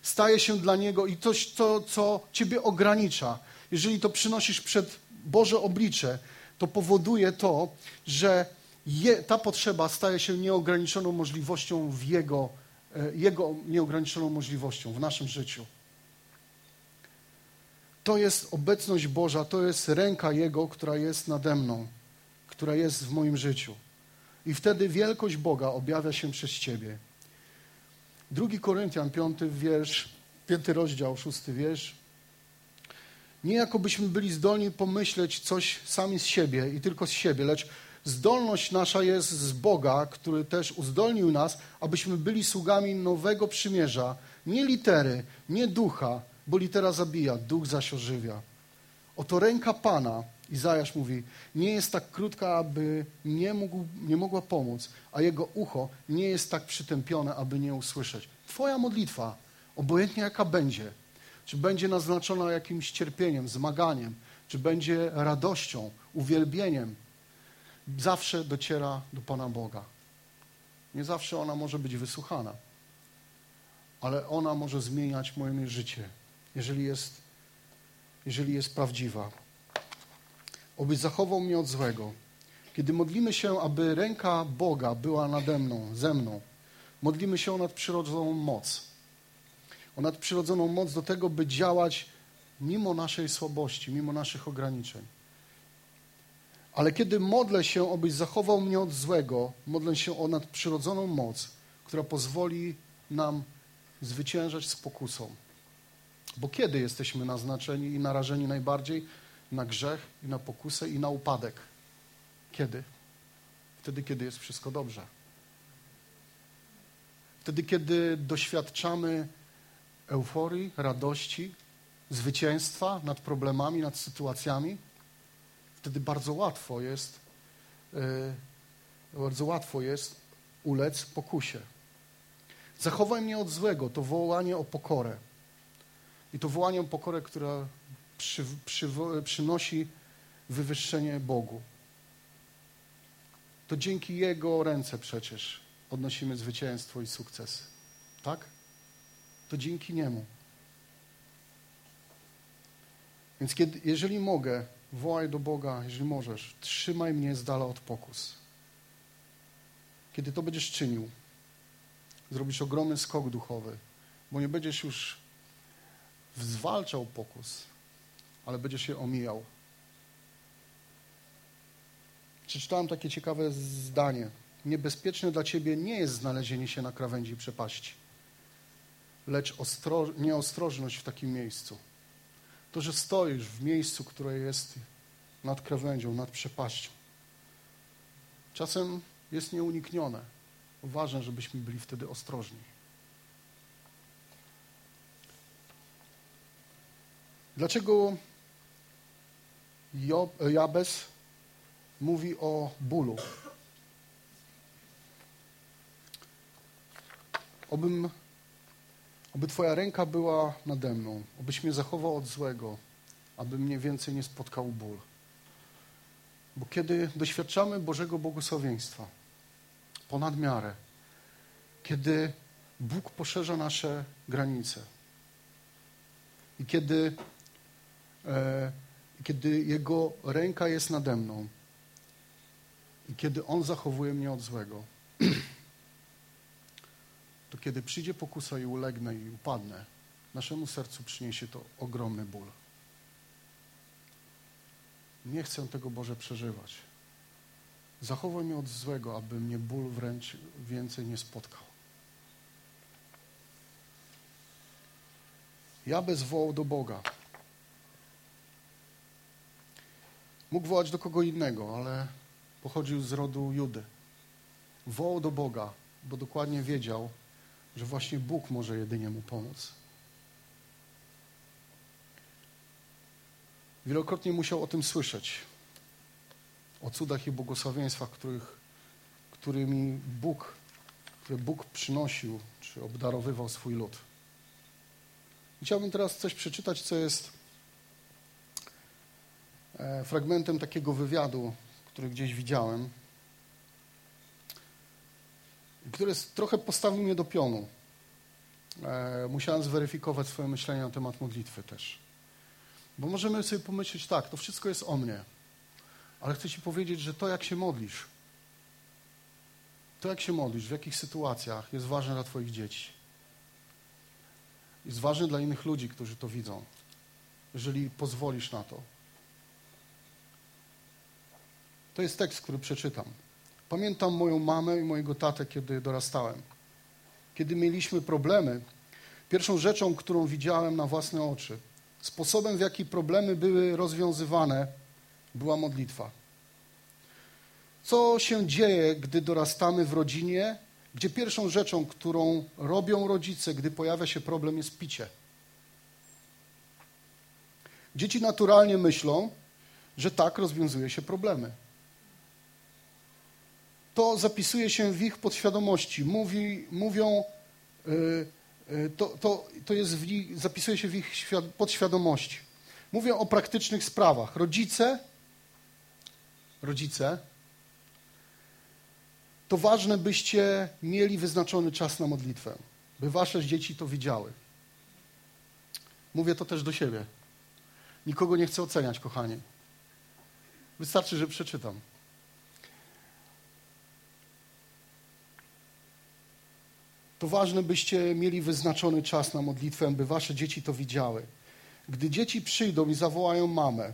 staje się dla Niego i coś, to, co Ciebie ogranicza. Jeżeli to przynosisz przed Boże oblicze, to powoduje to, że je, ta potrzeba staje się nieograniczoną możliwością w Jego, Jego nieograniczoną możliwością w naszym życiu. To jest obecność Boża, to jest ręka Jego, która jest nade mną, która jest w moim życiu. I wtedy wielkość Boga objawia się przez Ciebie. Drugi Koryntian, piąty wiersz, piąty rozdział, szósty wiersz. Nie jakobyśmy byli zdolni pomyśleć coś sami z siebie i tylko z siebie, lecz zdolność nasza jest z Boga, który też uzdolnił nas, abyśmy byli sługami nowego przymierza, nie litery, nie ducha, bo litera zabija, duch zaś ożywia. Oto ręka Pana, Izajasz mówi, nie jest tak krótka, aby nie, mógł, nie mogła pomóc, a jego ucho nie jest tak przytępione, aby nie usłyszeć. Twoja modlitwa, obojętnie jaka będzie, czy będzie naznaczona jakimś cierpieniem, zmaganiem, czy będzie radością, uwielbieniem, zawsze dociera do Pana Boga. Nie zawsze ona może być wysłuchana, ale ona może zmieniać moje życie. Jeżeli jest, jeżeli jest prawdziwa. Oby zachował mnie od złego. Kiedy modlimy się, aby ręka Boga była nade mną, ze mną, modlimy się o nadprzyrodzoną moc. O nadprzyrodzoną moc do tego, by działać mimo naszej słabości, mimo naszych ograniczeń. Ale kiedy modlę się, obyś zachował mnie od złego, modlę się o nadprzyrodzoną moc, która pozwoli nam zwyciężać z pokusą. Bo kiedy jesteśmy naznaczeni i narażeni najbardziej na grzech i na pokusę i na upadek? Kiedy? Wtedy, kiedy jest wszystko dobrze. Wtedy, kiedy doświadczamy euforii, radości, zwycięstwa nad problemami, nad sytuacjami, wtedy bardzo łatwo jest, yy, bardzo łatwo jest ulec pokusie. Zachowaj mnie od złego, to wołanie o pokorę. I to wołanie o pokorę, która przy, przy, przynosi wywyższenie Bogu. To dzięki Jego ręce przecież odnosimy zwycięstwo i sukces. Tak? To dzięki Niemu. Więc kiedy, jeżeli mogę, wołaj do Boga, jeżeli możesz, trzymaj mnie z dala od pokus. Kiedy to będziesz czynił, zrobisz ogromny skok duchowy, bo nie będziesz już zwalczał pokus, ale będziesz je omijał. Przeczytałem takie ciekawe zdanie. Niebezpieczne dla ciebie nie jest znalezienie się na krawędzi przepaści, lecz ostro... nieostrożność w takim miejscu. To, że stoisz w miejscu, które jest nad krawędzią, nad przepaścią. Czasem jest nieuniknione. Ważne, żebyśmy byli wtedy ostrożni. Dlaczego Job, Jabez mówi o bólu? Obym, oby Twoja ręka była nade mną, obyś mnie zachował od złego, aby mnie więcej nie spotkał ból. Bo kiedy doświadczamy Bożego błogosławieństwa ponad miarę, kiedy Bóg poszerza nasze granice i kiedy, e, kiedy Jego ręka jest nade mną i kiedy On zachowuje mnie od złego, to kiedy przyjdzie pokusa i ulegnę i upadnę, naszemu sercu przyniesie to ogromny ból. Nie chcę tego, Boże, przeżywać. Zachowaj mnie od złego, aby mnie ból wręcz więcej nie spotkał. Jabez wołał do Boga. Mógł wołać do kogo innego, ale pochodził z rodu Judy. Wołał do Boga, bo dokładnie wiedział, że właśnie Bóg może jedynie mu pomóc. Wielokrotnie musiał o tym słyszeć. O cudach i błogosławieństwach, których, którymi Bóg, które Bóg przynosił, czy obdarowywał swój lud. Chciałbym teraz coś przeczytać, co jest fragmentem takiego wywiadu, który gdzieś widziałem, który trochę postawił mnie do pionu. Musiałem zweryfikować swoje myślenie na temat modlitwy też. Bo możemy sobie pomyśleć, tak, to wszystko jest o mnie. Ale chcę Ci powiedzieć, że to, jak się modlisz, to, jak się modlisz, w jakich sytuacjach, jest ważne dla Twoich dzieci. Jest ważne dla innych ludzi, którzy to widzą, jeżeli pozwolisz na to. To jest tekst, który przeczytam. Pamiętam moją mamę i mojego tatę, kiedy dorastałem. Kiedy mieliśmy problemy, pierwszą rzeczą, którą widziałem na własne oczy, sposobem, w jaki problemy były rozwiązywane, była modlitwa. Co się dzieje, gdy dorastamy w rodzinie, gdzie pierwszą rzeczą, którą robią rodzice, gdy pojawia się problem, jest picie? Dzieci naturalnie myślą, że tak rozwiązuje się problemy. To zapisuje się w ich podświadomości. Mówi, mówią, yy, yy, to, to, to jest w nich, zapisuje się w ich świad- podświadomości. Mówią o praktycznych sprawach. Rodzice Rodzice, to ważne, byście mieli wyznaczony czas na modlitwę, by wasze dzieci to widziały. Mówię to też do siebie. Nikogo nie chcę oceniać, kochani. Wystarczy, że przeczytam. To ważne, byście mieli wyznaczony czas na modlitwę, by wasze dzieci to widziały. Gdy dzieci przyjdą i zawołają mamę,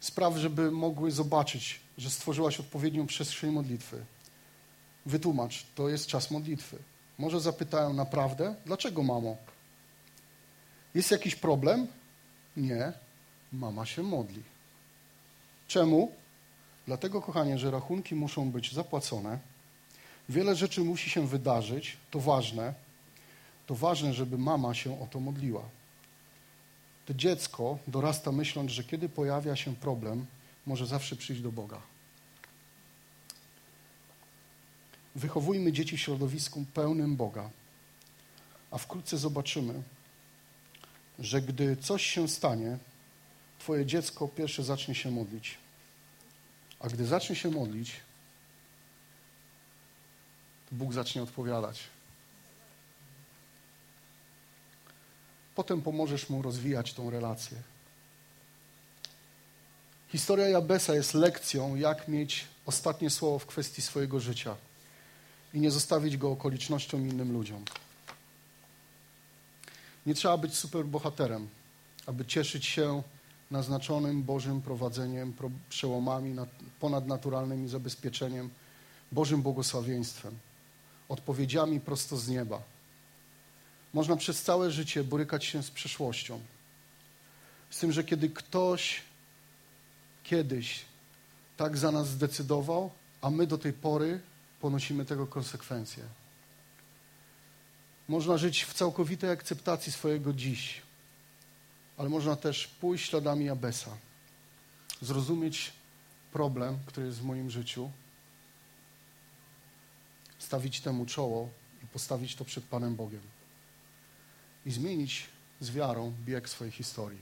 spraw, żeby mogły zobaczyć, że stworzyłaś odpowiednią przestrzeń modlitwy. Wytłumacz, to jest czas modlitwy. Może zapytają naprawdę, dlaczego, mamo? Jest jakiś problem? Nie, mama się modli. Czemu? Dlatego, kochanie, że rachunki muszą być zapłacone. Wiele rzeczy musi się wydarzyć, to ważne. To ważne, żeby mama się o to modliła. To dziecko dorasta myśląc, że kiedy pojawia się problem, może zawsze przyjść do Boga. Wychowujmy dzieci w środowisku pełnym Boga, a wkrótce zobaczymy, że gdy coś się stanie, twoje dziecko pierwsze zacznie się modlić. A gdy zacznie się modlić, to Bóg zacznie odpowiadać. Potem pomożesz mu rozwijać tą relację. Historia Jabesa jest lekcją, jak mieć ostatnie słowo w kwestii swojego życia i nie zostawić go okolicznościom innym ludziom. Nie trzeba być superbohaterem, aby cieszyć się naznaczonym Bożym prowadzeniem, przełomami, ponadnaturalnym zabezpieczeniem, Bożym błogosławieństwem, odpowiedziami prosto z nieba. Można przez całe życie borykać się z przeszłością. Z tym, że kiedy ktoś kiedyś tak za nas zdecydował, a my do tej pory ponosimy tego konsekwencje. Można żyć w całkowitej akceptacji swojego dziś, ale można też pójść śladami Jabesa, zrozumieć problem, który jest w moim życiu, stawić temu czoło i postawić to przed Panem Bogiem i zmienić z wiarą bieg swojej historii.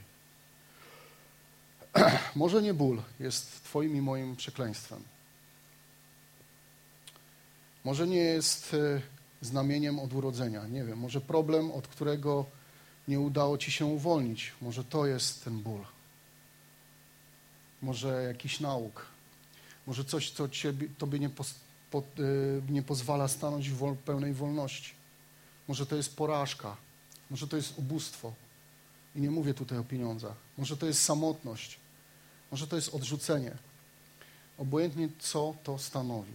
Może nie ból jest twoim i moim przekleństwem. Może nie jest znamieniem od urodzenia, nie wiem, może problem, od którego nie udało ci się uwolnić, może to jest ten ból, może jakiś nauk, może coś, co ciebie, tobie nie, poz, po, yy, nie pozwala stanąć w wol, pełnej wolności, może to jest porażka, może to jest ubóstwo i nie mówię tutaj o pieniądzach, może to jest samotność, może to jest odrzucenie, obojętnie co to stanowi.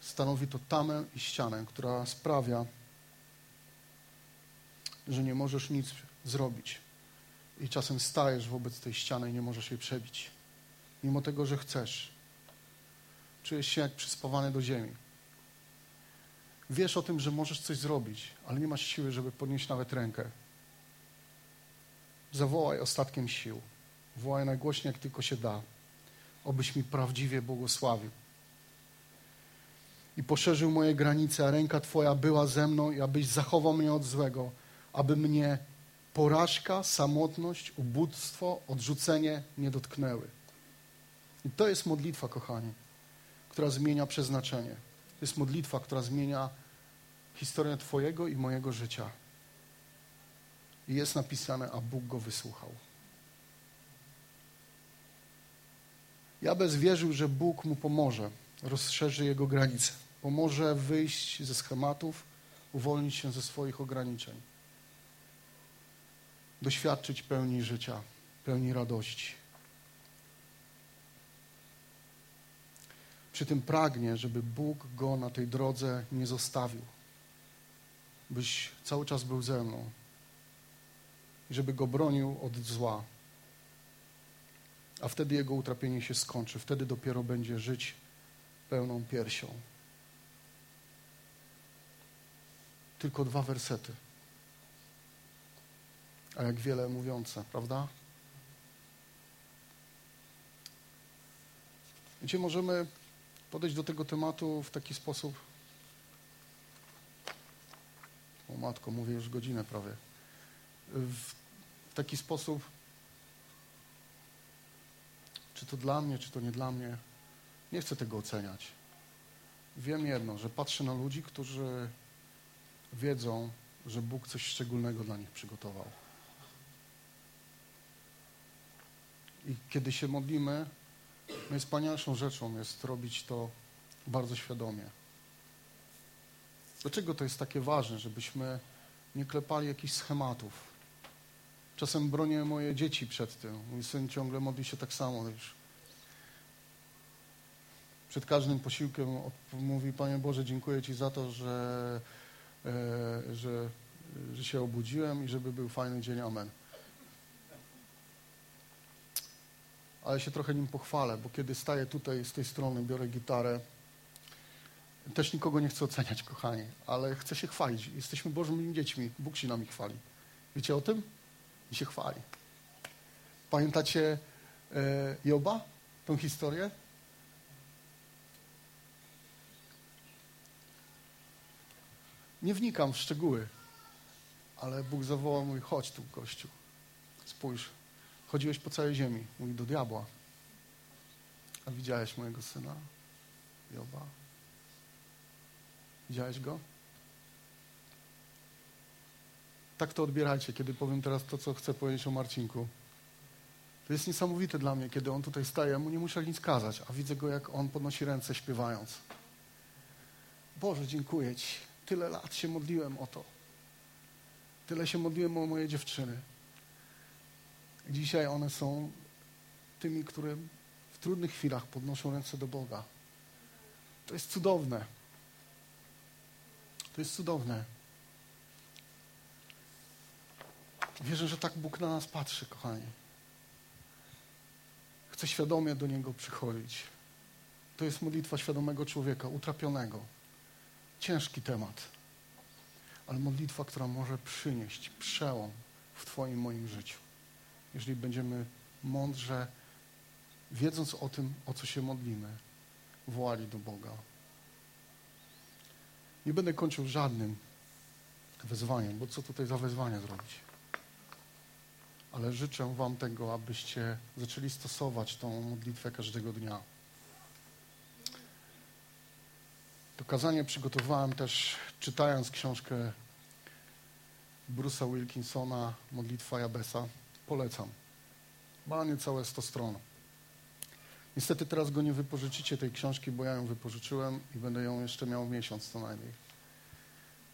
Stanowi to tamę i ścianę, która sprawia, że nie możesz nic zrobić. I czasem stajesz wobec tej ściany i nie możesz jej przebić. Mimo tego, że chcesz. Czujesz się jak przyspawany do ziemi. Wiesz o tym, że możesz coś zrobić, ale nie masz siły, żeby podnieść nawet rękę. Zawołaj ostatkiem sił. Wołaj najgłośniej, jak tylko się da. Obyś mi prawdziwie błogosławił i poszerzył moje granice, a ręka Twoja była ze mną i abyś zachował mnie od złego, aby mnie porażka, samotność, ubóstwo, odrzucenie nie dotknęły. I to jest modlitwa, kochani, która zmienia przeznaczenie. To jest modlitwa, która zmienia historię Twojego i mojego życia. I jest napisane, a Bóg go wysłuchał. Jabez wierzył, że Bóg mu pomoże, rozszerzy jego granice. Pomoże wyjść ze schematów, uwolnić się ze swoich ograniczeń. Doświadczyć pełni życia, pełni radości. Przy tym pragnie, żeby Bóg go na tej drodze nie zostawił. Byś cały czas był ze mną. I żeby go bronił od zła. A wtedy jego utrapienie się skończy. Wtedy dopiero będzie żyć pełną piersią. Tylko dwa wersety. A jak wiele mówiące, prawda? Wiecie, możemy podejść do tego tematu w taki sposób. O matko, mówię już godzinę prawie. W taki sposób, czy to dla mnie, czy to nie dla mnie. Nie chcę tego oceniać. Wiem jedno, że patrzę na ludzi, którzy wiedzą, że Bóg coś szczególnego dla nich przygotował. I kiedy się modlimy, najwspanialszą rzeczą jest robić to bardzo świadomie. Dlaczego to jest takie ważne, żebyśmy nie klepali jakichś schematów? Czasem bronię moje dzieci przed tym. Mój syn ciągle modli się tak samo już. Przed każdym posiłkiem mówi, Panie Boże, dziękuję Ci za to, że, e, że, że się obudziłem i żeby był fajny dzień, amen. Ale się trochę nim pochwalę, bo kiedy staję tutaj z tej strony, biorę gitarę, też nikogo nie chcę oceniać, kochani, ale chcę się chwalić. Jesteśmy Bożymi dziećmi, Bóg się nami chwali. Wiecie o tym? I się chwali. Pamiętacie Joba? Tą historię? Nie wnikam w szczegóły, ale Bóg zawołał, mówi, chodź tu, gościu, spójrz, chodziłeś po całej ziemi, mówi, do diabła, a widziałeś mojego syna, Joba, widziałeś go? Tak to odbierajcie, kiedy powiem teraz to, co chcę powiedzieć o Marcinku. To jest niesamowite dla mnie, kiedy on tutaj staje, ja mu nie muszę nic kazać, a widzę go, jak on podnosi ręce, śpiewając. Boże, dziękuję Ci. Tyle lat się modliłem o to. Tyle się modliłem o moje dziewczyny. Dzisiaj one są tymi, które w trudnych chwilach podnoszą ręce do Boga. To jest cudowne. To jest cudowne. Wierzę, że tak Bóg na nas patrzy, kochani. Chcę świadomie do Niego przychodzić. To jest modlitwa świadomego człowieka, utrapionego. Ciężki temat, ale modlitwa, która może przynieść przełom w Twoim, moim życiu. Jeżeli będziemy mądrze, wiedząc o tym, o co się modlimy, wołali do Boga. Nie będę kończył żadnym wezwaniem, bo co tutaj za wezwanie zrobić? Ale życzę Wam tego, abyście zaczęli stosować tą modlitwę każdego dnia. To kazanie przygotowałem też, czytając książkę Bruce'a Wilkinsona, Modlitwa Jabeza. Polecam. Ma niecałe sto stron. Niestety teraz go nie wypożyczycie, tej książki, bo ja ją wypożyczyłem i będę ją jeszcze miał miesiąc co najmniej.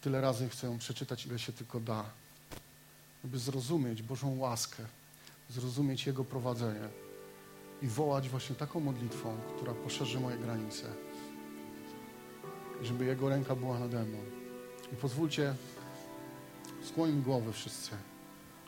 Tyle razy chcę ją przeczytać, ile się tylko da, żeby zrozumieć Bożą łaskę, zrozumieć Jego prowadzenie i wołać właśnie taką modlitwą, która poszerzy moje granice. Żeby Jego ręka była nade mną. I pozwólcie, skłońmy głowy wszyscy.